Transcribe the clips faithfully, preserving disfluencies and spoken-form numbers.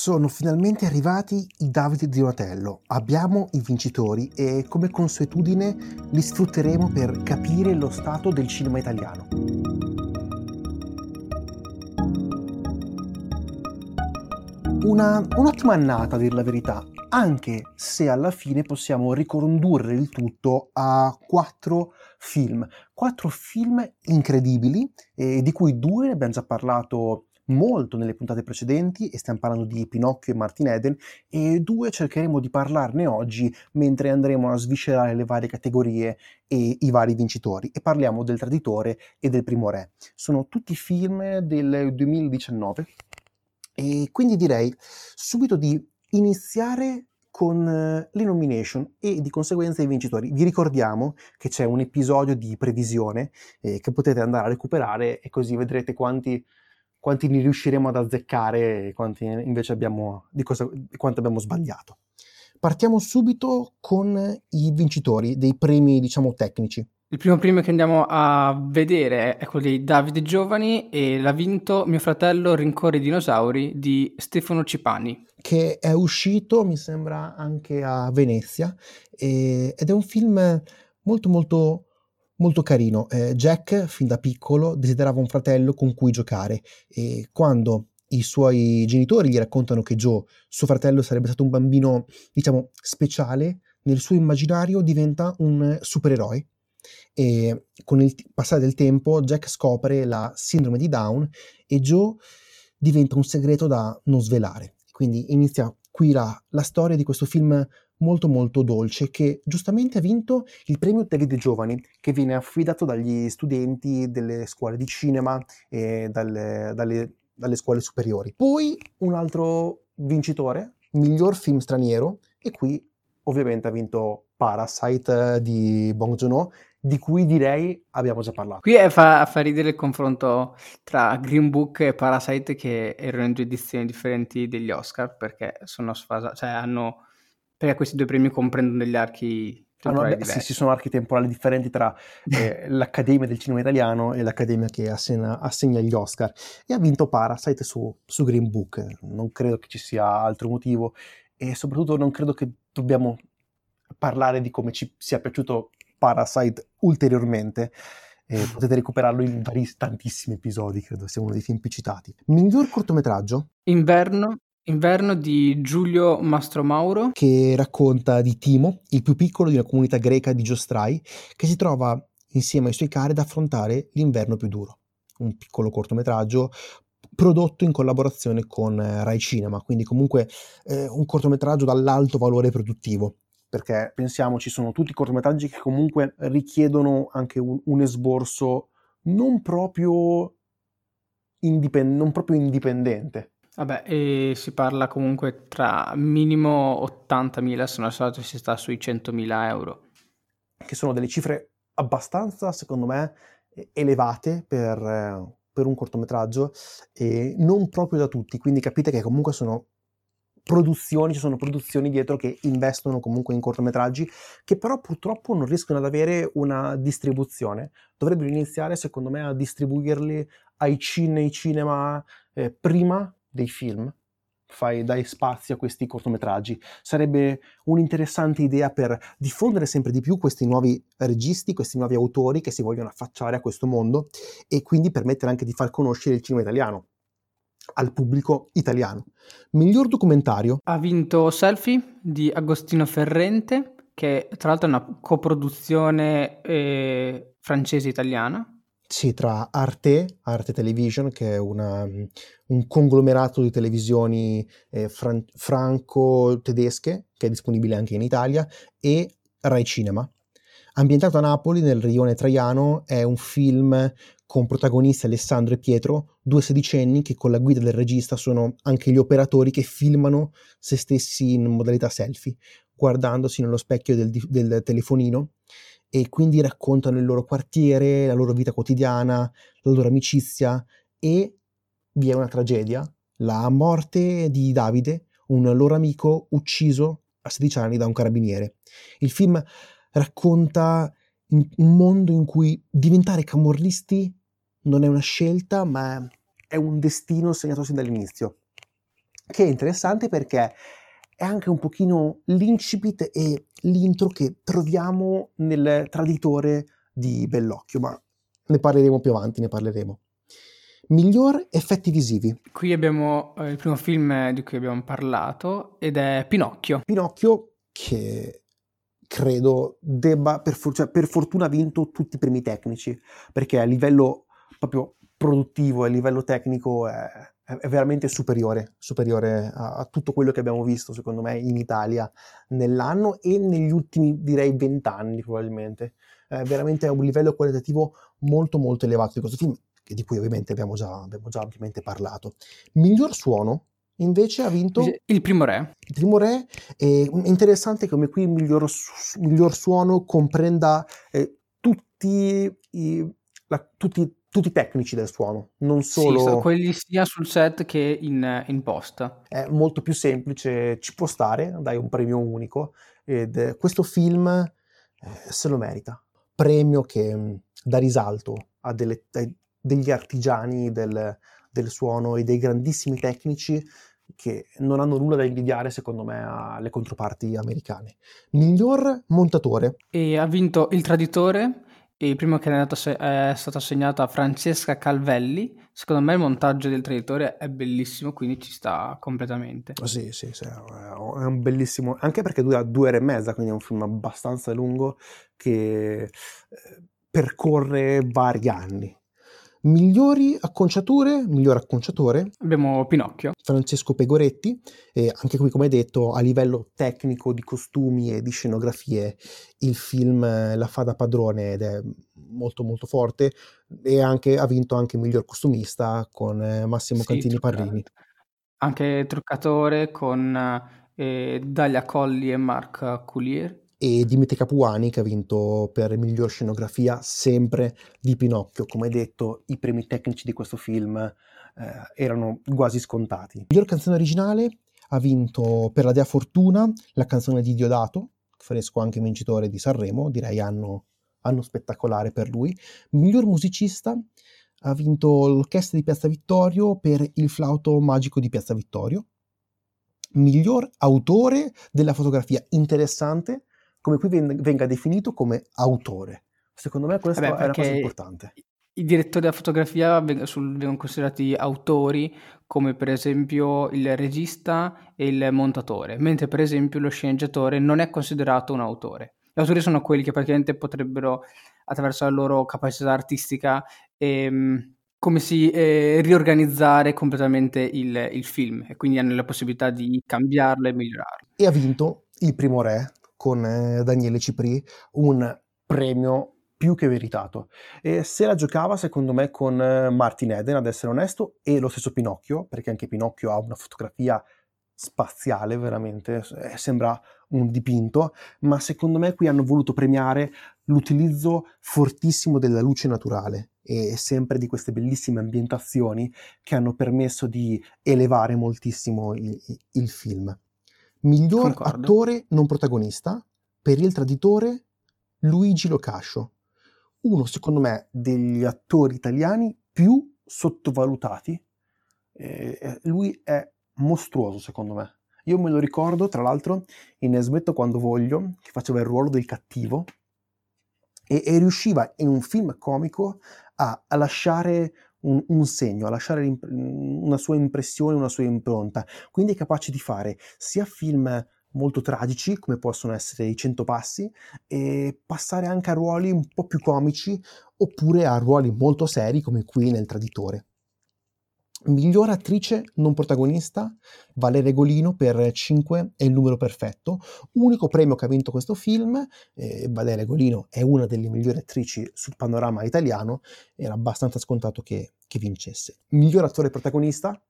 Sono finalmente arrivati i David di Donatello, abbiamo i vincitori e come consuetudine li sfrutteremo per capire lo stato del cinema italiano. Una, un'ottima annata a dir la verità, anche se alla fine possiamo ricondurre il tutto a quattro film, quattro film incredibili, eh, di cui due ne abbiamo già parlato molto nelle puntate precedenti e stiamo parlando di Pinocchio e Martin Eden, e due cercheremo di parlarne oggi mentre andremo a sviscerare le varie categorie e i vari vincitori, e parliamo del Traditore e del Primo Re. Sono tutti film del duemiladiciannove e quindi direi subito di iniziare con le nomination e di conseguenza i vincitori. Vi ricordiamo che c'è un episodio di previsione eh, che potete andare a recuperare e così vedrete quanti quanti ne riusciremo ad azzeccare e quanti invece abbiamo, di cosa, di quanto abbiamo sbagliato. Partiamo subito con i vincitori dei premi, diciamo, tecnici. Il primo premio che andiamo a vedere è quello di Davide Giovani e l'ha vinto Mio fratello Rincorre i Dinosauri di Stefano Cipani, che è uscito, mi sembra, anche a Venezia e, ed è un film molto molto molto carino. Eh, Jack, fin da piccolo, desiderava un fratello con cui giocare e quando i suoi genitori gli raccontano che Joe, suo fratello, sarebbe stato un bambino, diciamo, speciale, nel suo immaginario diventa un supereroe. E con il passare del tempo Jack scopre la sindrome di Down e Joe diventa un segreto da non svelare. Quindi inizia qui la, la storia di questo film molto molto dolce, che giustamente ha vinto il premio David Giovani, che viene affidato dagli studenti delle scuole di cinema e dalle, dalle, dalle scuole superiori. Poi un altro vincitore, miglior film straniero, e qui ovviamente ha vinto Parasite di Bong Joon-ho, di cui direi abbiamo già parlato. Qui è fa, fa ridere il confronto tra Green Book e Parasite, che erano in due edizioni differenti degli Oscar, perché sono sfasati, cioè hanno... perché questi due premi comprendono degli archi temporali ah, no, beh, diversi. Sì, ci sono archi temporali differenti tra eh, l'Accademia del Cinema Italiano e l'Accademia che assegna, assegna gli Oscar. E ha vinto Parasite su, su Green Book. Non credo che ci sia altro motivo e soprattutto non credo che dobbiamo parlare di come ci sia piaciuto Parasite ulteriormente. Eh, potete recuperarlo in vari, tantissimi episodi, credo sia uno dei film più citati. Miglior cortometraggio? Inverno. Inverno di Giulio Mastromauro, che racconta di Timo, il più piccolo di una comunità greca di giostrai, che si trova insieme ai suoi cari ad affrontare l'inverno più duro. Un piccolo cortometraggio prodotto in collaborazione con Rai Cinema, quindi comunque eh, un cortometraggio dall'alto valore produttivo. Perché pensiamoci, sono tutti cortometraggi che comunque richiedono anche un, un esborso non proprio, indipend- non proprio indipendente. Vabbè, e si parla comunque tra minimo ottantamila, se non so, si sta sui centomila euro. Che sono delle cifre abbastanza, secondo me, elevate per, per un cortometraggio e non proprio da tutti. Quindi capite che comunque sono produzioni, ci sono produzioni dietro che investono comunque in cortometraggi, che però purtroppo non riescono ad avere una distribuzione. Dovrebbero iniziare, secondo me, a distribuirli ai cine, ai cinema eh, prima dei film, fai, dai spazio a questi cortometraggi. Sarebbe un'interessante idea per diffondere sempre di più questi nuovi registi, questi nuovi autori che si vogliono affacciare a questo mondo e quindi permettere anche di far conoscere il cinema italiano al pubblico italiano. Miglior documentario? Ha vinto Selfie di Agostino Ferrente, che tra l'altro è una coproduzione eh, francese-italiana. Sì, tra Arte, Arte Television, che è una, un conglomerato di televisioni eh, fran- franco-tedesche, che è disponibile anche in Italia, e Rai Cinema. Ambientato a Napoli, nel rione Traiano, è un film con protagonisti Alessandro e Pietro, due sedicenni che con la guida del regista sono anche gli operatori che filmano se stessi in modalità selfie, guardandosi nello specchio del, del telefonino, e quindi raccontano il loro quartiere, la loro vita quotidiana, la loro amicizia, e vi è una tragedia, la morte di Davide, un loro amico ucciso a sedici anni da un carabiniere. Il film racconta un mondo in cui diventare camorristi non è una scelta, ma è un destino segnato sin dall'inizio. che è interessante perché è anche un pochino l'incipit e l'intro che troviamo nel Traditore di Bellocchio, ma ne parleremo più avanti, ne parleremo. Miglior effetti visivi. Qui abbiamo eh, il primo film di cui abbiamo parlato ed è Pinocchio. Pinocchio che credo debba, per, for- cioè, per fortuna ha vinto tutti i premi tecnici, perché a livello proprio produttivo e a livello tecnico è, è veramente superiore, superiore a, a tutto quello che abbiamo visto secondo me in Italia nell'anno e negli ultimi direi vent'anni probabilmente. È veramente a un livello qualitativo molto molto elevato di questo film, di cui ovviamente abbiamo già, abbiamo già ovviamente parlato. Miglior suono invece ha vinto Il primo re. Il primo re è interessante come qui il miglior, su- miglior suono comprenda eh, tutti, i, la, tutti, tutti i tecnici del suono, non solo... Sì, sono quelli sia sul set che in, in posta. È molto più semplice, ci può stare, dai un premio unico, ed questo film eh, se lo merita. Premio che mh, dà risalto a delle... A, degli artigiani del, del suono e dei grandissimi tecnici che non hanno nulla da invidiare secondo me alle controparti americane. Miglior montatore. E ha vinto Il Traditore, e il primo che è, andato, è stato assegnato a Francesca Calvelli. Secondo me il montaggio del Traditore è bellissimo, quindi ci sta completamente. Sì, sì, sì, è un bellissimo, anche perché dura due ore e mezza, quindi è un film abbastanza lungo che percorre vari anni. Migliori acconciature, miglior acconciatore. Abbiamo Pinocchio. Francesco Pegoretti, e anche qui come detto a livello tecnico di costumi e di scenografie il film la fa da padrone ed è molto molto forte, e anche, ha vinto anche miglior costumista con Massimo sì, Cantini truccato. Parrini. Anche truccatore con eh, Dalia Colli e Marc Coulier. E Dimitri Capuani che ha vinto per miglior scenografia sempre di Pinocchio. Come detto, i premi tecnici di questo film eh, erano quasi scontati. Miglior canzone originale ha vinto per La Dea Fortuna la canzone di Diodato, fresco anche vincitore di Sanremo, direi anno, anno spettacolare per lui. Miglior musicista ha vinto l'orchestra di Piazza Vittorio per Il flauto magico di Piazza Vittorio. Miglior autore della fotografia, interessante come qui venga definito come autore. Secondo me questo Vabbè, è una cosa importante. I direttori della fotografia vengono considerati autori, come per esempio il regista e il montatore, mentre per esempio lo sceneggiatore non è considerato un autore. Gli autori sono quelli che praticamente potrebbero, attraverso la loro capacità artistica, ehm, come si eh, riorganizzare completamente il, il film, e quindi hanno la possibilità di cambiarlo e migliorarlo. E ha vinto Il primo re, con Daniele Cipri, un premio più che meritato. E se la giocava secondo me con Martin Eden, ad essere onesto, e lo stesso Pinocchio, perché anche Pinocchio ha una fotografia spaziale veramente, sembra un dipinto, ma secondo me qui hanno voluto premiare l'utilizzo fortissimo della luce naturale e sempre di queste bellissime ambientazioni che hanno permesso di elevare moltissimo il, il film. Miglior Concordo. Attore non protagonista per Il Traditore, Luigi Lo Cascio, uno secondo me degli attori italiani più sottovalutati. Eh, lui è mostruoso secondo me. Io me lo ricordo tra l'altro in Smetto quando voglio, che faceva il ruolo del cattivo e, e riusciva in un film comico a, a lasciare Un, un segno, a lasciare una sua impressione, una sua impronta. Quindi è capace di fare sia film molto tragici, come possono essere I Cento Passi, e passare anche a ruoli un po' più comici, oppure a ruoli molto seri, come qui nel Traditore. Miglior attrice non protagonista, Valeria Golino per cinque è il numero perfetto, unico premio che ha vinto questo film. eh, Valeria Golino è una delle migliori attrici sul panorama italiano, era abbastanza scontato che, che vincesse. Miglior attore protagonista?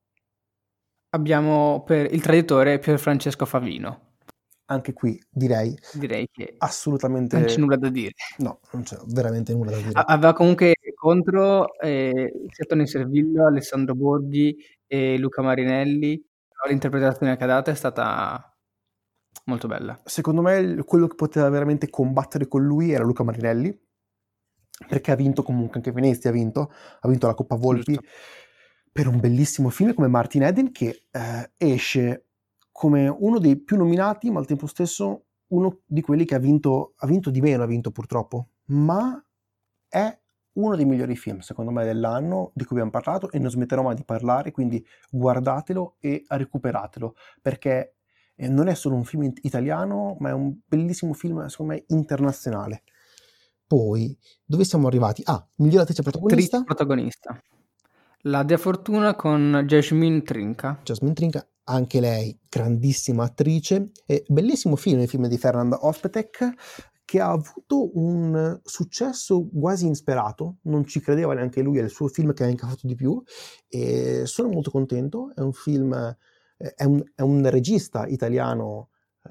Abbiamo per Il Traditore Pier Francesco Favino. Anche qui direi, direi che assolutamente non c'è nulla da dire. No, non c'è veramente nulla da dire. Aveva comunque contro eh, sia Tony Servillo, Alessandro Borghi e Luca Marinelli. L'interpretazione che ha dato è stata molto bella. Secondo me quello che poteva veramente combattere con lui era Luca Marinelli, perché ha vinto comunque anche Venezia, ha vinto, ha vinto la Coppa Volpi. Giusto. per un bellissimo film come Martin Eden, che eh, esce come uno dei più nominati, ma al tempo stesso uno di quelli che ha vinto, ha vinto di meno, ha vinto purtroppo, ma è uno dei migliori film, secondo me, dell'anno, di cui abbiamo parlato e non smetterò mai di parlare, quindi guardatelo e recuperatelo, perché non è solo un film italiano, ma è un bellissimo film, secondo me, internazionale. Poi, dove siamo arrivati? Ah, miglior attrice protagonista. protagonista. La Dea Fortuna con Jasmine Trinca. Jasmine Trinca, anche lei, grandissima attrice. E bellissimo film, il film di Fernanda Ozpetek, che ha avuto un successo quasi insperato, non ci credeva neanche lui, è il suo film che ha incassato di più, e sono molto contento. È un film, è un, è un regista italiano,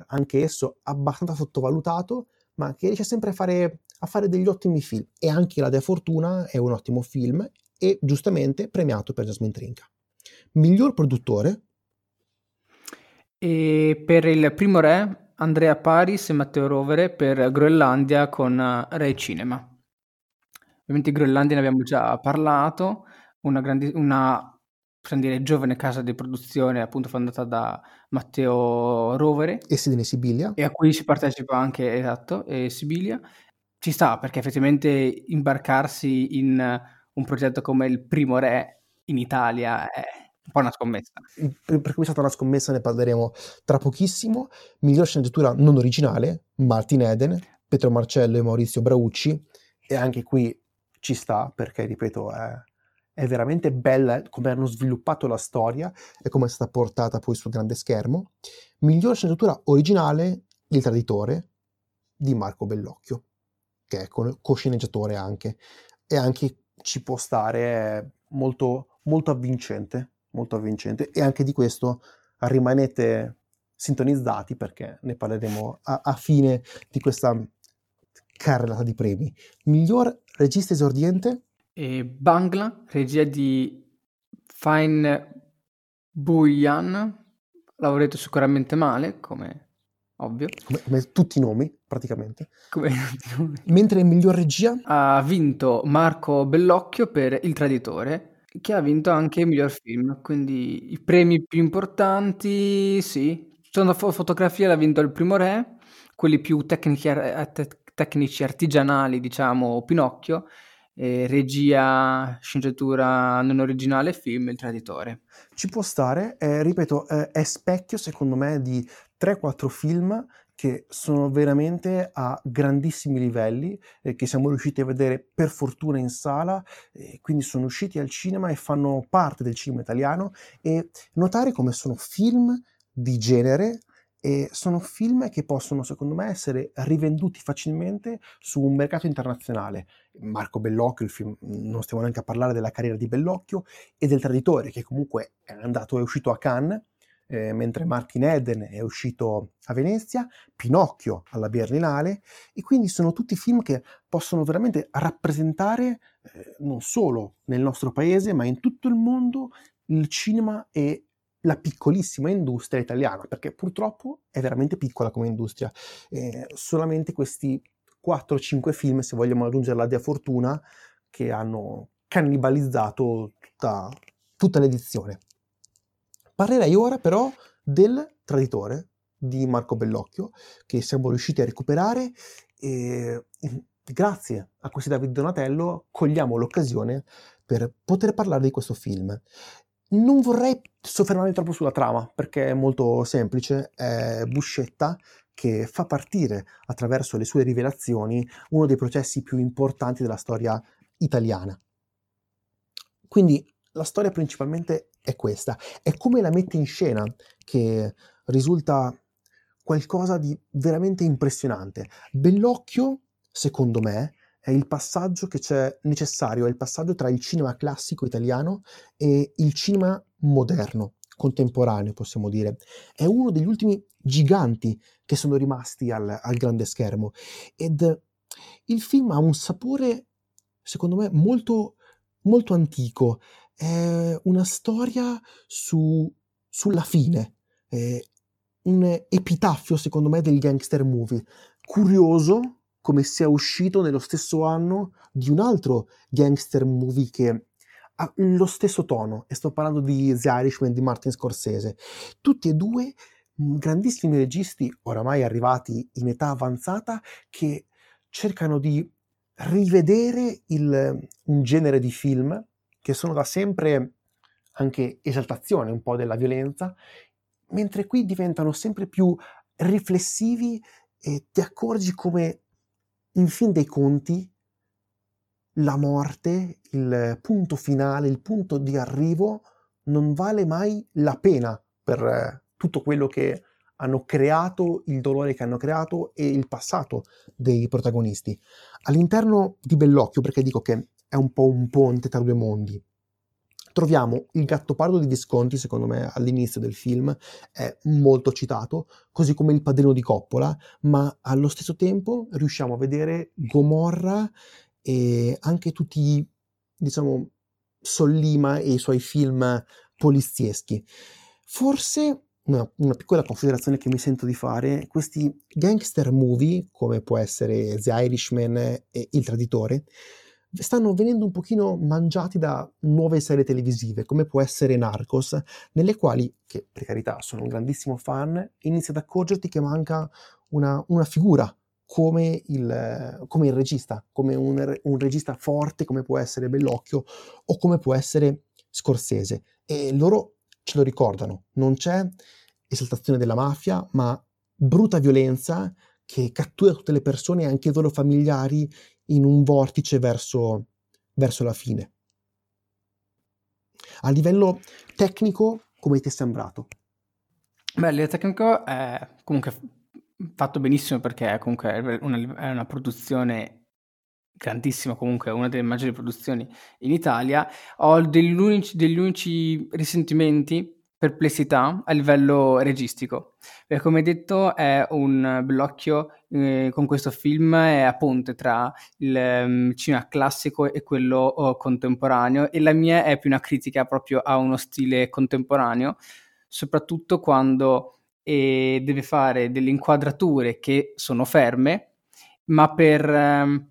anche esso abbastanza sottovalutato, ma che riesce sempre a fare, a fare degli ottimi film, e anche La Dea Fortuna è un ottimo film, e giustamente premiato per Jasmine Trinca. Miglior produttore? E per Il primo re, Andrea Paris e Matteo Rovere per Groenlandia con Rai Cinema. Ovviamente Groenlandia ne abbiamo già parlato, una, grandi, una dire, giovane casa di produzione appunto fondata da Matteo Rovere. E Sidney Sibilia. E a cui si partecipa anche, esatto, e Sibilia. Ci sta, perché effettivamente imbarcarsi in un progetto come Il primo re in Italia è un po' una scommessa. Per, per cui è stata una scommessa, ne parleremo tra pochissimo. Miglior sceneggiatura non originale, Martin Eden, Pietro Marcello e Maurizio Braucci, e anche qui ci sta, perché ripeto è, è veramente bella come hanno sviluppato la storia e come è stata portata poi sul grande schermo. Miglior sceneggiatura originale, Il Traditore di Marco Bellocchio, che è co-sceneggiatore anche, e anche ci può stare, molto, molto avvincente. molto avvincente, e anche di questo rimanete sintonizzati, perché ne parleremo a, a fine di questa carrellata di premi. Miglior regista esordiente? E Bangla, regia di Fine Buyan, l'ho detto sicuramente male, come ovvio. Come, come tutti i nomi, praticamente. Come tutti i nomi. Mentre miglior regia? Ha vinto Marco Bellocchio per Il Traditore, che ha vinto anche il miglior film, quindi i premi più importanti, sì. Sono fo- fotografia l'ha vinto Il primo re, quelli più tecnici, ar- te- tecnici artigianali, diciamo, Pinocchio, eh, regia, sceneggiatura non originale, film, Il Traditore. Ci può stare, eh, ripeto, eh, è specchio secondo me di tre quattro film che sono veramente a grandissimi livelli, eh, che siamo riusciti a vedere per fortuna in sala, eh, quindi sono usciti al cinema e fanno parte del cinema italiano, e notare come sono film di genere, e sono film che possono secondo me essere rivenduti facilmente su un mercato internazionale. Marco Bellocchio, il film, non stiamo neanche a parlare della carriera di Bellocchio, e del Traditore, che comunque è andato, è uscito a Cannes, Eh, mentre Martin Eden è uscito a Venezia, Pinocchio alla Berlinale, e quindi sono tutti film che possono veramente rappresentare, eh, non solo nel nostro paese ma in tutto il mondo, il cinema e la piccolissima industria italiana, perché purtroppo è veramente piccola come industria. Eh, solamente questi quattro cinque film, se vogliamo aggiungere La Dea Fortuna, che hanno cannibalizzato tutta, tutta l'edizione. Parlerei ora però del Traditore di Marco Bellocchio, che siamo riusciti a recuperare, e grazie a questo David Donatello cogliamo l'occasione per poter parlare di questo film. Non vorrei soffermarmi troppo sulla trama, perché è molto semplice. È Buscetta che fa partire, attraverso le sue rivelazioni, uno dei processi più importanti della storia italiana. Quindi la storia principalmente è questa, è come la mette in scena che risulta qualcosa di veramente impressionante. Bellocchio, secondo me, è il passaggio che c'è necessario, è il passaggio tra il cinema classico italiano e il cinema moderno, contemporaneo possiamo dire. È uno degli ultimi giganti che sono rimasti al, al grande schermo, ed il film ha un sapore, secondo me, molto, molto antico. È una storia su, sulla fine, è un epitaffio secondo me del gangster movie. Curioso come sia uscito nello stesso anno di un altro gangster movie che ha lo stesso tono, e sto parlando di The Irishman di Martin Scorsese. Tutti e due grandissimi registi oramai arrivati in età avanzata che cercano di rivedere il, un genere di film che sono da sempre anche esaltazione un po' della violenza, mentre qui diventano sempre più riflessivi e ti accorgi come in fin dei conti la morte, il punto finale, il punto di arrivo non vale mai la pena per tutto quello che hanno creato, il dolore che hanno creato e il passato dei protagonisti. All'interno di Bellocchio, perché dico che è un po' un ponte tra due mondi, troviamo il Gattopardo di Visconti, secondo me all'inizio del film, è molto citato, così come il Padrino di Coppola, ma allo stesso tempo riusciamo a vedere Gomorra e anche tutti, diciamo, Sollima e i suoi film polizieschi. Forse, una, una piccola considerazione che mi sento di fare, questi gangster movie, come può essere The Irishman e Il Traditore, stanno venendo un pochino mangiati da nuove serie televisive, come può essere Narcos, nelle quali, che per carità sono un grandissimo fan, inizia ad accorgerti che manca una, una figura come il, come il regista, come un, un regista forte come può essere Bellocchio o come può essere Scorsese. E loro ce lo ricordano, non c'è esaltazione della mafia, ma bruta violenza che cattura tutte le persone, anche i loro familiari, in un vortice verso, verso la fine. A livello tecnico, come ti è sembrato? Beh, a livello tecnico è comunque fatto benissimo, perché è comunque una, è una produzione grandissima, comunque una delle maggiori produzioni in Italia. Ho degli unici, degli unici risentimenti, perplessità a livello registico, perché come detto è un Bellocchio eh, con questo film è a ponte tra il um, cinema classico e quello oh, contemporaneo, e la mia è più una critica proprio a uno stile contemporaneo, soprattutto quando eh, deve fare delle inquadrature che sono ferme, ma per um,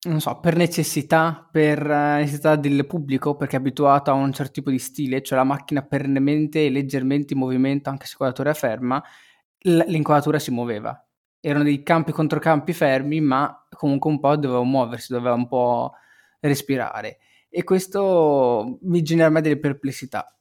non so, per necessità, per necessità del pubblico, perché è abituato a un certo tipo di stile, cioè la macchina perennemente e leggermente in movimento, anche se l'inquadratura è ferma, l'inquadratura si muoveva. Erano dei campi contro campi fermi, ma comunque un po' doveva muoversi, doveva un po' respirare. E questo mi genera me delle perplessità,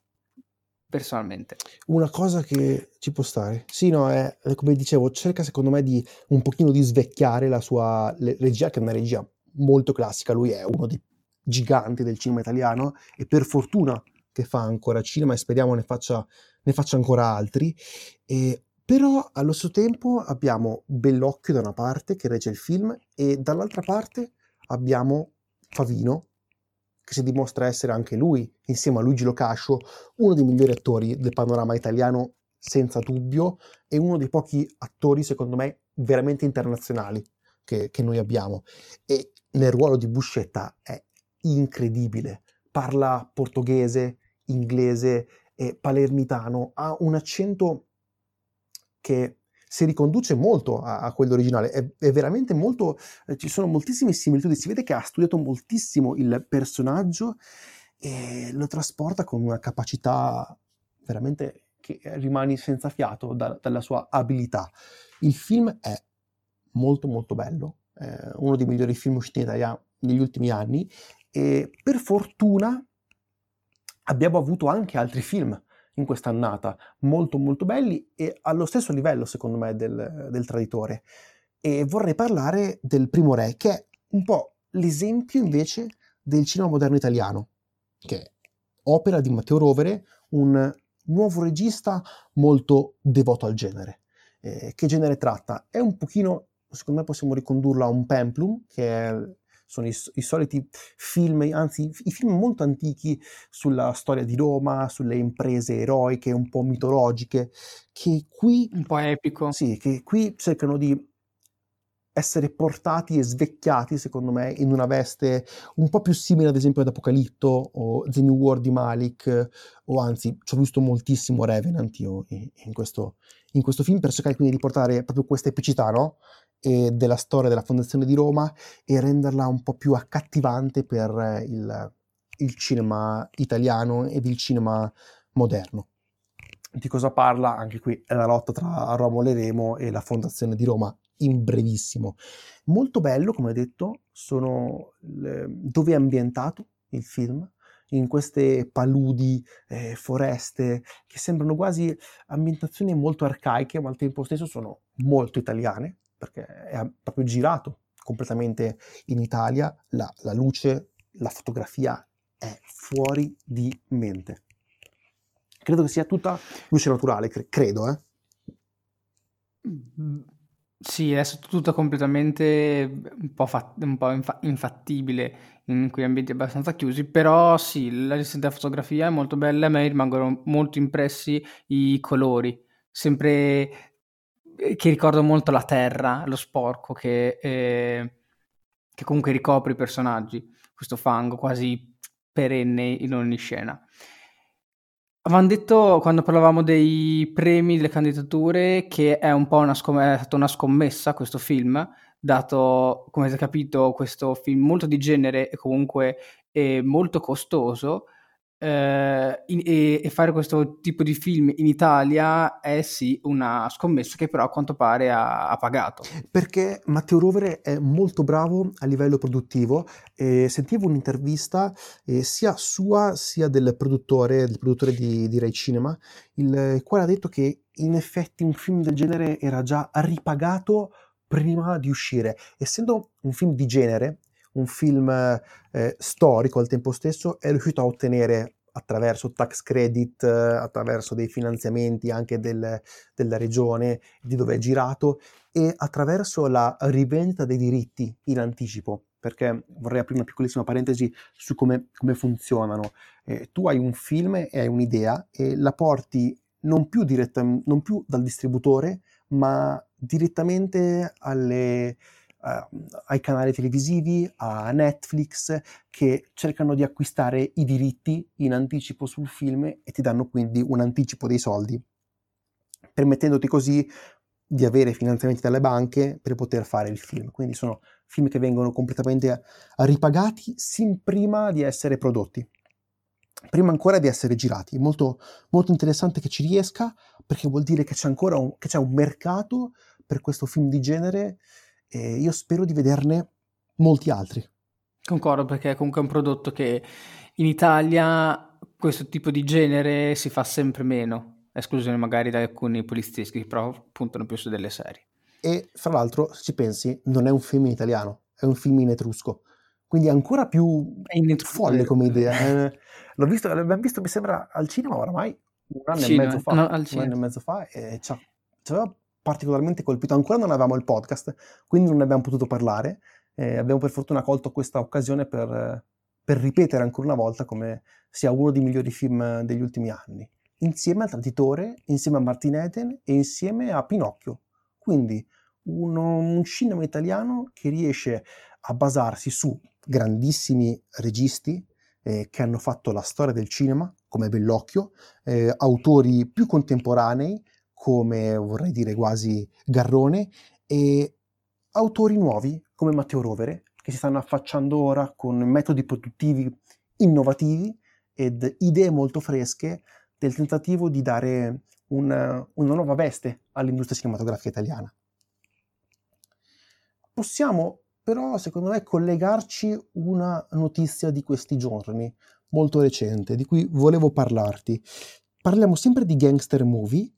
personalmente. Una cosa che ci può stare, sì, no, è come dicevo, cerca secondo me di un pochino di svecchiare la sua regia, che è una regia molto classica. Lui è uno dei giganti del cinema italiano e per fortuna che fa ancora cinema, e speriamo ne faccia, ne faccia ancora altri. E però allo stesso tempo abbiamo Bellocchio da una parte che regge il film, e dall'altra parte abbiamo Favino, che si dimostra essere anche lui, insieme a Luigi Lo Cascio, uno dei migliori attori del panorama italiano senza dubbio, e uno dei pochi attori secondo me veramente internazionali che, che noi abbiamo. E nel ruolo di Buscetta è incredibile, parla portoghese, inglese e palermitano, ha un accento che si riconduce molto a, a quello originale, è, è veramente molto, eh, ci sono moltissime similitudini, si vede che ha studiato moltissimo il personaggio e lo trasporta con una capacità veramente che rimani senza fiato da, dalla sua abilità. Il film è molto molto bello, eh, uno dei migliori film usciti in Italia negli ultimi anni, e per fortuna abbiamo avuto anche altri film in quest'annata, molto molto belli e allo stesso livello secondo me del, del Traditore. E vorrei parlare del Primo Re, che è un po' l'esempio invece del cinema moderno italiano, che è opera di Matteo Rovere, un nuovo regista molto devoto al genere. Eh, che genere tratta? È un pochino, secondo me possiamo ricondurlo a un Pemplum, che è, sono i, i soliti film, anzi i film molto antichi sulla storia di Roma, sulle imprese eroiche, un po' mitologiche, che qui... Un po' epico. Sì, che qui cercano di essere portati e svecchiati, secondo me, in una veste un po' più simile ad esempio ad Apocalitto o The New World di Malick, o anzi, ci ho visto moltissimo Revenant io in questo, in questo film, per cercare quindi di portare proprio questa epicità, no? E della storia della fondazione di Roma, e renderla un po' più accattivante per il, il cinema italiano ed il cinema moderno. Di cosa parla? Anche qui è la lotta tra Romolo e Remo e la fondazione di Roma, in brevissimo. Molto bello, come detto, sono le... dove è ambientato il film, in queste paludi, eh, foreste, che sembrano quasi ambientazioni molto arcaiche, ma al tempo stesso sono molto italiane, perché è proprio girato completamente in Italia, la, la luce, la fotografia è fuori di mente. Credo che sia tutta luce naturale, cre- credo, eh. Sì, è tutta completamente un po', fat- un po' infa- infattibile in quei ambienti abbastanza chiusi, però sì, la fotografia è molto bella, a me rimangono molto impressi i colori, sempre che ricordo molto la terra, lo sporco che, eh, che comunque ricopre i personaggi, questo fango quasi perenne in ogni scena. Avevamo detto, quando parlavamo dei premi, delle candidature, che è un po' una, scom- è stata una scommessa questo film, dato, come avete capito, questo film molto di genere e comunque è molto costoso, eh, in- e-, e fare questo tipo di film in Italia è sì una scommessa che però a quanto pare ha, ha pagato. Perché Matteo Rovere è molto bravo a livello produttivo, eh, sentivo un'intervista eh, sia sua sia del produttore, del produttore di, di Rai Cinema, il quale ha detto che in effetti un film del genere era già ripagato prima di uscire. Essendo un film di genere, un film eh, storico al tempo stesso, è riuscito a ottenere attraverso tax credit, eh, attraverso dei finanziamenti anche del, della regione di dove è girato e attraverso la rivendita dei diritti in anticipo, perché vorrei aprire una piccolissima parentesi su come, come funzionano. Eh, tu hai un film e hai un'idea e la porti non più, diretta, non più dal distributore, ma direttamente alle... ai canali televisivi, a Netflix, che cercano di acquistare i diritti in anticipo sul film e ti danno quindi un anticipo dei soldi, permettendoti così di avere finanziamenti dalle banche per poter fare il film. Quindi sono film che vengono completamente ripagati sin prima di essere prodotti, prima ancora di essere girati. Molto, molto interessante che ci riesca, perché vuol dire che c'è ancora un, che c'è un mercato per questo film di genere. E io spero di vederne molti altri. Concordo, perché comunque è un prodotto che in Italia questo tipo di genere si fa sempre meno, a esclusione magari da alcuni polizieschi che però puntano più su delle serie. E fra l'altro, se ci pensi, non è un film in italiano, è un film in etrusco, quindi è ancora più è in etrusco, folle come idea. L'ho visto, l'abbiamo visto mi sembra al cinema oramai un anno cinema. e mezzo fa no, al cinema. un anno e mezzo fa e c'ha, c'aveva particolarmente colpito. Ancora non avevamo il podcast, quindi non ne abbiamo potuto parlare, eh, abbiamo per fortuna colto questa occasione per, per ripetere ancora una volta come sia uno dei migliori film degli ultimi anni, insieme al Traditore, insieme a Martin Eden e insieme a Pinocchio. Quindi uno, un cinema italiano che riesce a basarsi su grandissimi registi eh, che hanno fatto la storia del cinema, come Bellocchio, eh, autori più contemporanei, come vorrei dire quasi Garrone, e autori nuovi come Matteo Rovere, che si stanno affacciando ora con metodi produttivi innovativi ed idee molto fresche del tentativo di dare una, una nuova veste all'industria cinematografica italiana. Possiamo però, secondo me, collegarci una notizia di questi giorni, molto recente, di cui volevo parlarti. Parliamo sempre di gangster movie,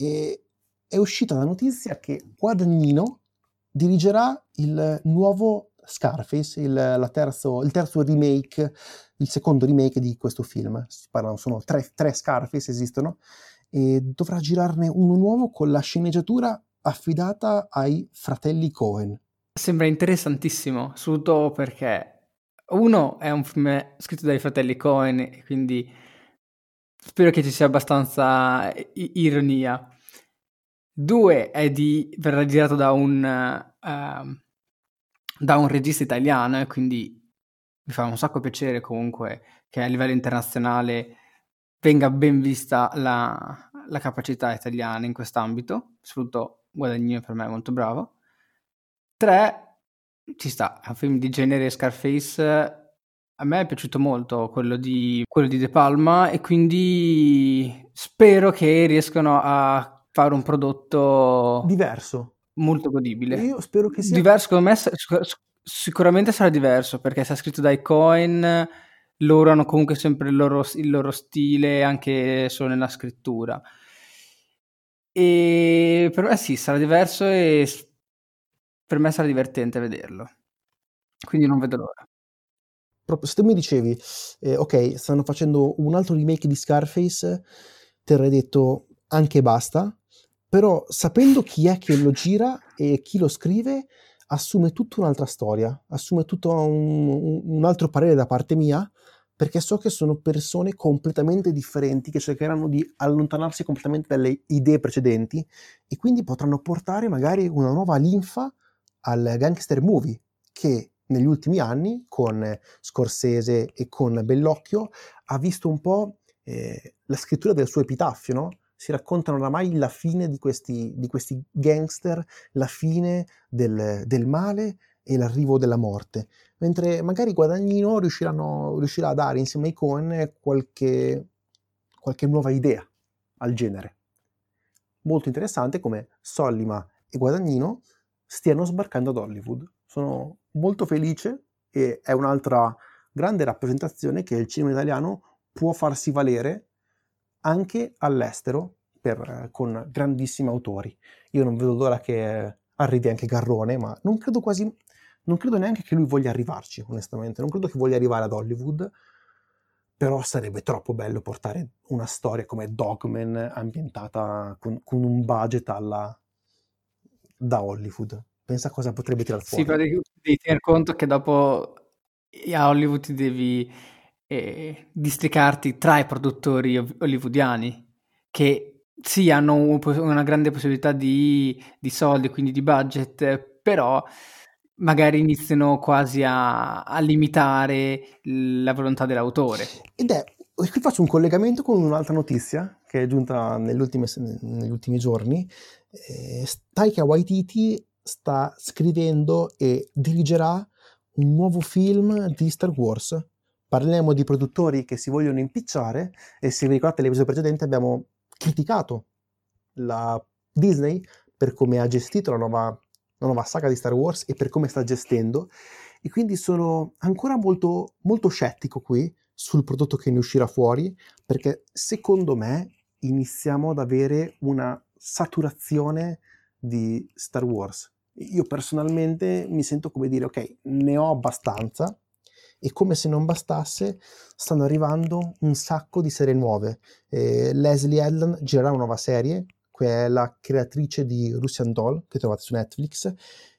e è uscita la notizia che Guadagnino dirigerà il nuovo Scarface, il, la terzo, il terzo remake, il secondo remake di questo film. Si parlano, sono tre, tre Scarface esistono, e dovrà girarne uno nuovo con la sceneggiatura affidata ai fratelli Coen. Sembra interessantissimo, soprattutto perché uno è un film scritto dai fratelli Coen e quindi spero che ci sia abbastanza ironia. Due, è di verrà girato da un uh, da un regista italiano e quindi mi fa un sacco piacere comunque che a livello internazionale venga ben vista la, la capacità italiana in quest'ambito. Soprattutto Guadagnino per me è molto bravo. Tre, ci sta, è un film di genere Scarface, A me è piaciuto molto quello di, quello di De Palma, e quindi spero che riescano a fare un prodotto diverso, molto godibile. Io spero che sia diverso, secondo me sic- sicuramente sarà diverso, perché sarà scritto dai Coen, loro hanno comunque sempre il loro, il loro stile anche solo nella scrittura, e per me sì, sarà diverso, e per me sarà divertente vederlo, quindi non vedo l'ora. Proprio se tu mi dicevi eh, ok, stanno facendo un altro remake di Scarface, ti avrei detto anche basta, però sapendo chi è che lo gira e chi lo scrive, assume tutta un'altra storia, assume tutto un, un altro parere da parte mia, perché so che sono persone completamente differenti che cercheranno di allontanarsi completamente dalle idee precedenti, e quindi potranno portare magari una nuova linfa al gangster movie, che negli ultimi anni con Scorsese e con Bellocchio ha visto un po' eh, la scrittura del suo epitaffio, no? Si raccontano oramai la fine di questi, di questi gangster, la fine del, del male e l'arrivo della morte, mentre magari Guadagnino riusciranno, riuscirà a dare insieme ai Coen qualche, qualche nuova idea al genere. Molto interessante come Sollima e Guadagnino stiano sbarcando ad Hollywood. Sono molto felice, e è un'altra grande rappresentazione che il cinema italiano può farsi valere anche all'estero per, con grandissimi autori. Io non vedo l'ora che arrivi anche Garrone, ma non credo quasi non credo neanche che lui voglia arrivarci, onestamente. Non credo che voglia arrivare ad Hollywood, però sarebbe troppo bello portare una storia come Dogman ambientata con, con un budget alla da Hollywood. Pensa cosa potrebbe tirar fuori. Sì, però devi, devi tener conto che dopo a Hollywood ti devi eh, districarti tra i produttori hollywoodiani, che sì, hanno un, una grande possibilità di, di soldi, quindi di budget, però magari iniziano quasi a, a limitare la volontà dell'autore. Ed è, qui faccio un collegamento con un'altra notizia che è giunta negli ultimi giorni. Eh, Taika Waititi sta scrivendo e dirigerà un nuovo film di Star Wars. Parliamo di produttori che si vogliono impicciare, e se vi ricordate l'episodio precedente abbiamo criticato la Disney per come ha gestito la nuova, la nuova saga di Star Wars e per come sta gestendo, e quindi sono ancora molto, molto scettico qui sul prodotto che ne uscirà fuori, perché secondo me iniziamo ad avere una saturazione di Star Wars. Io personalmente mi sento come dire ok, ne ho abbastanza, e come se non bastasse stanno arrivando un sacco di serie nuove. eh, Leslie Edlan girerà una nuova serie, che è la creatrice di Russian Doll, che trovate su Netflix,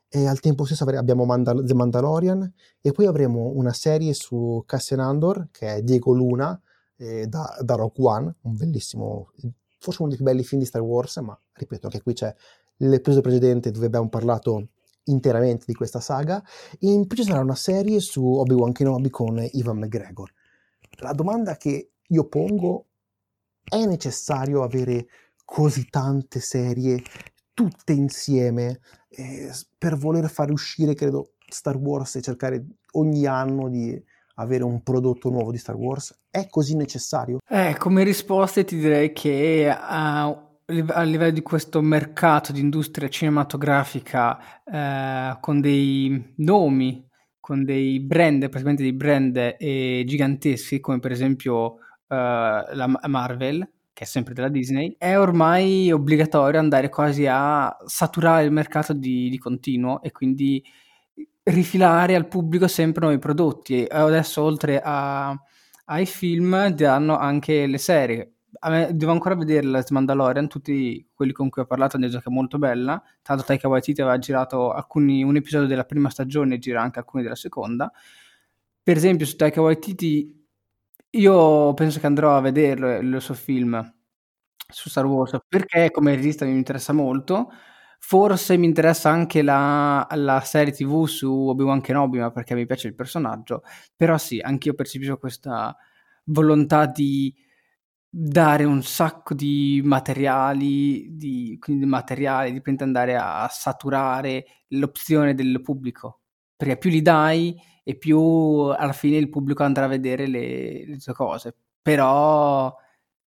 e al tempo stesso avre- abbiamo Mandal- The Mandalorian, e poi avremo una serie su Cassian Andor, che è Diego Luna eh, da, da Rogue One, un bellissimo, forse uno dei più belli film di Star Wars, ma ripeto, anche qui c'è l'episodio precedente dove abbiamo parlato interamente di questa saga, e in più ci sarà una serie su Obi-Wan Kenobi con Ivan McGregor. La domanda che io pongo: è necessario avere così tante serie tutte insieme eh, per voler fare uscire, credo, Star Wars, e cercare ogni anno di avere un prodotto nuovo di Star Wars? È così necessario? Eh, come risposta ti direi che uh... a livello di questo mercato di industria cinematografica eh, con dei nomi, con dei brand, praticamente dei brand eh, giganteschi, come per esempio eh, la Marvel, che è sempre della Disney, è ormai obbligatorio andare quasi a saturare il mercato di, di continuo, e quindi rifilare al pubblico sempre nuovi prodotti. E adesso, oltre a, ai film, danno anche le serie. A me, devo ancora vedere la Mandalorian, tutti quelli con cui ho parlato hanno detto che è molto bella, tanto Taika Waititi aveva girato alcuni, un episodio della prima stagione e gira anche alcuni della seconda. Per esempio su Taika Waititi io penso che andrò a vederlo, il suo film su Star Wars, perché come regista mi interessa molto. Forse mi interessa anche la, la serie tv su Obi-Wan Kenobi, ma perché mi piace il personaggio. Però sì, anch'io percepisco questa volontà di dare un sacco di materiali, di, quindi materiali, dipende, andare a saturare l'opzione del pubblico. perché più li dai e più alla fine il pubblico andrà a vedere le, le tue cose. Però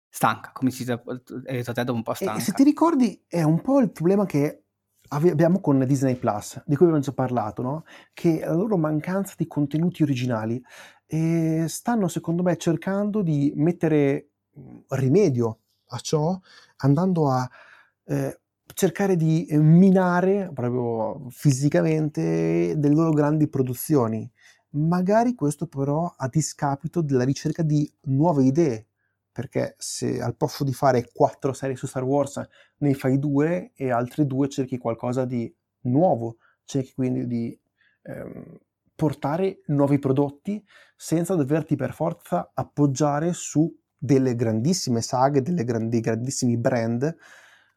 stanca, come si dice, è stato un po' stanca. E se ti ricordi è un po' il problema che abbiamo con Disney Plus, di cui abbiamo già parlato, no? Che la loro mancanza di contenuti originali, e stanno secondo me cercando di mettere rimedio a ciò andando a eh, cercare di minare proprio fisicamente delle loro grandi produzioni, magari questo però a discapito della ricerca di nuove idee, perché se al posto di fare quattro serie su Star Wars ne fai due e altre due cerchi qualcosa di nuovo, cerchi quindi di ehm, portare nuovi prodotti senza doverti per forza appoggiare su delle grandissime saghe, delle grandi, grandissimi brand,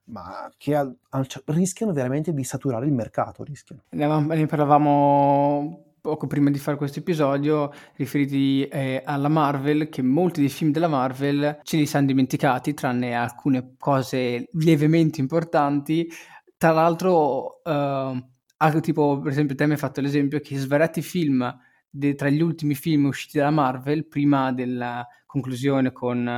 ma che al, al, rischiano veramente di saturare il mercato. Rischiano. Ne parlavamo poco prima di fare questo episodio, riferiti eh, alla Marvel, che molti dei film della Marvel ce li siamo dimenticati, tranne alcune cose lievemente importanti. Tra l'altro, eh, anche tipo, per esempio, te mi hai fatto l'esempio che svariati film, de, tra gli ultimi film usciti dalla Marvel, prima della conclusione con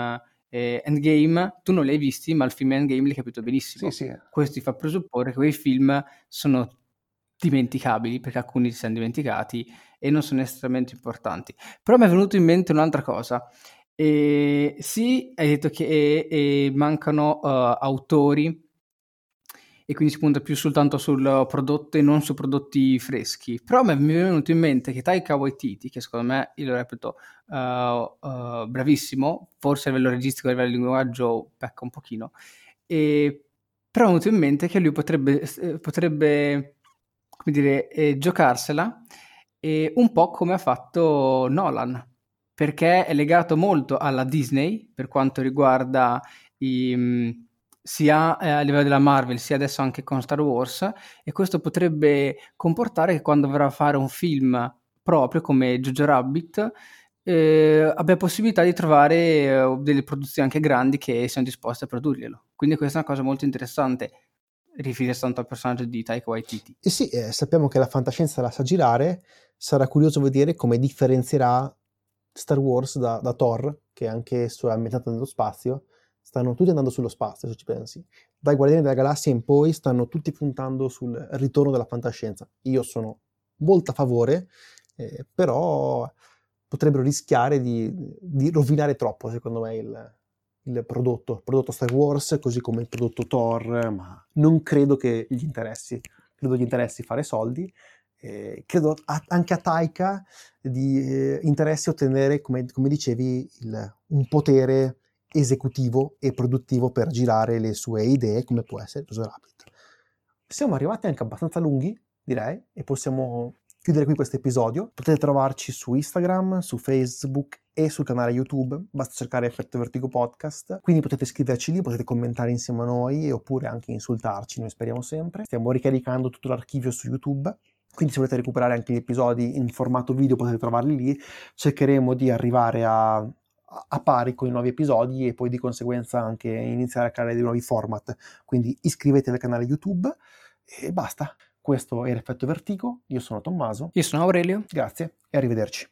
eh, Endgame, tu non li hai visti, ma il film Endgame l'hai capito benissimo. Sì, sì. Questo ti fa presupporre che quei film sono dimenticabili, perché alcuni si sono dimenticati e non sono estremamente importanti. Però mi è venuto in mente un'altra cosa. E, sì, hai detto che e, e mancano uh, autori e quindi si punta più soltanto sul prodotto e non su prodotti freschi. Però mi è venuto in mente che Taika Waititi, che secondo me, io lo reputo uh, uh, bravissimo, forse a livello registico, a livello di linguaggio pecca un pochino, e, però mi è venuto in mente che lui potrebbe, potrebbe come dire, eh, giocarsela eh, un po' come ha fatto Nolan, perché è legato molto alla Disney per quanto riguarda i, mh, sia eh, a livello della Marvel, sia adesso anche con Star Wars, e questo potrebbe comportare che quando dovrà fare un film proprio come Jojo Rabbit eh, abbia possibilità di trovare eh, delle produzioni anche grandi che siano disposte a produrglielo. Quindi questa è una cosa molto interessante, riferirsi tanto al personaggio di Taika Waititi. E sì, eh, sappiamo che la fantascienza la sa girare, sarà curioso vedere come differenzierà Star Wars da, da Thor, che anche è ambientato nello spazio. Stanno tutti andando sullo spazio, se ci pensi. Dai Guardiani della Galassia in poi stanno tutti puntando sul ritorno della fantascienza. Io sono molto a favore, eh, però potrebbero rischiare di, di rovinare troppo, secondo me, il... il prodotto, il prodotto Star Wars, così come il prodotto Thor, ma non credo che gli interessi, credo gli interessi fare soldi, eh, credo a, anche a Taika di eh, interessi ottenere, come, come dicevi, il, un potere esecutivo e produttivo per girare le sue idee, come può essere Jojo Rabbit. Siamo arrivati anche abbastanza lunghi, direi, e possiamo chiudere qui questo episodio. Potete trovarci su Instagram, su Facebook e sul canale YouTube, basta cercare Effetto Vertigo Podcast, quindi potete scriverci lì, potete commentare insieme a noi oppure anche insultarci, noi speriamo sempre. Stiamo ricaricando tutto l'archivio su YouTube, quindi se volete recuperare anche gli episodi in formato video potete trovarli lì. Cercheremo di arrivare a, a pari con i nuovi episodi e poi di conseguenza anche iniziare a creare dei nuovi format, quindi iscrivetevi al canale YouTube e basta. Questo era Effetto Vertigo, io sono Tommaso. Io sono Aurelio. Grazie e arrivederci.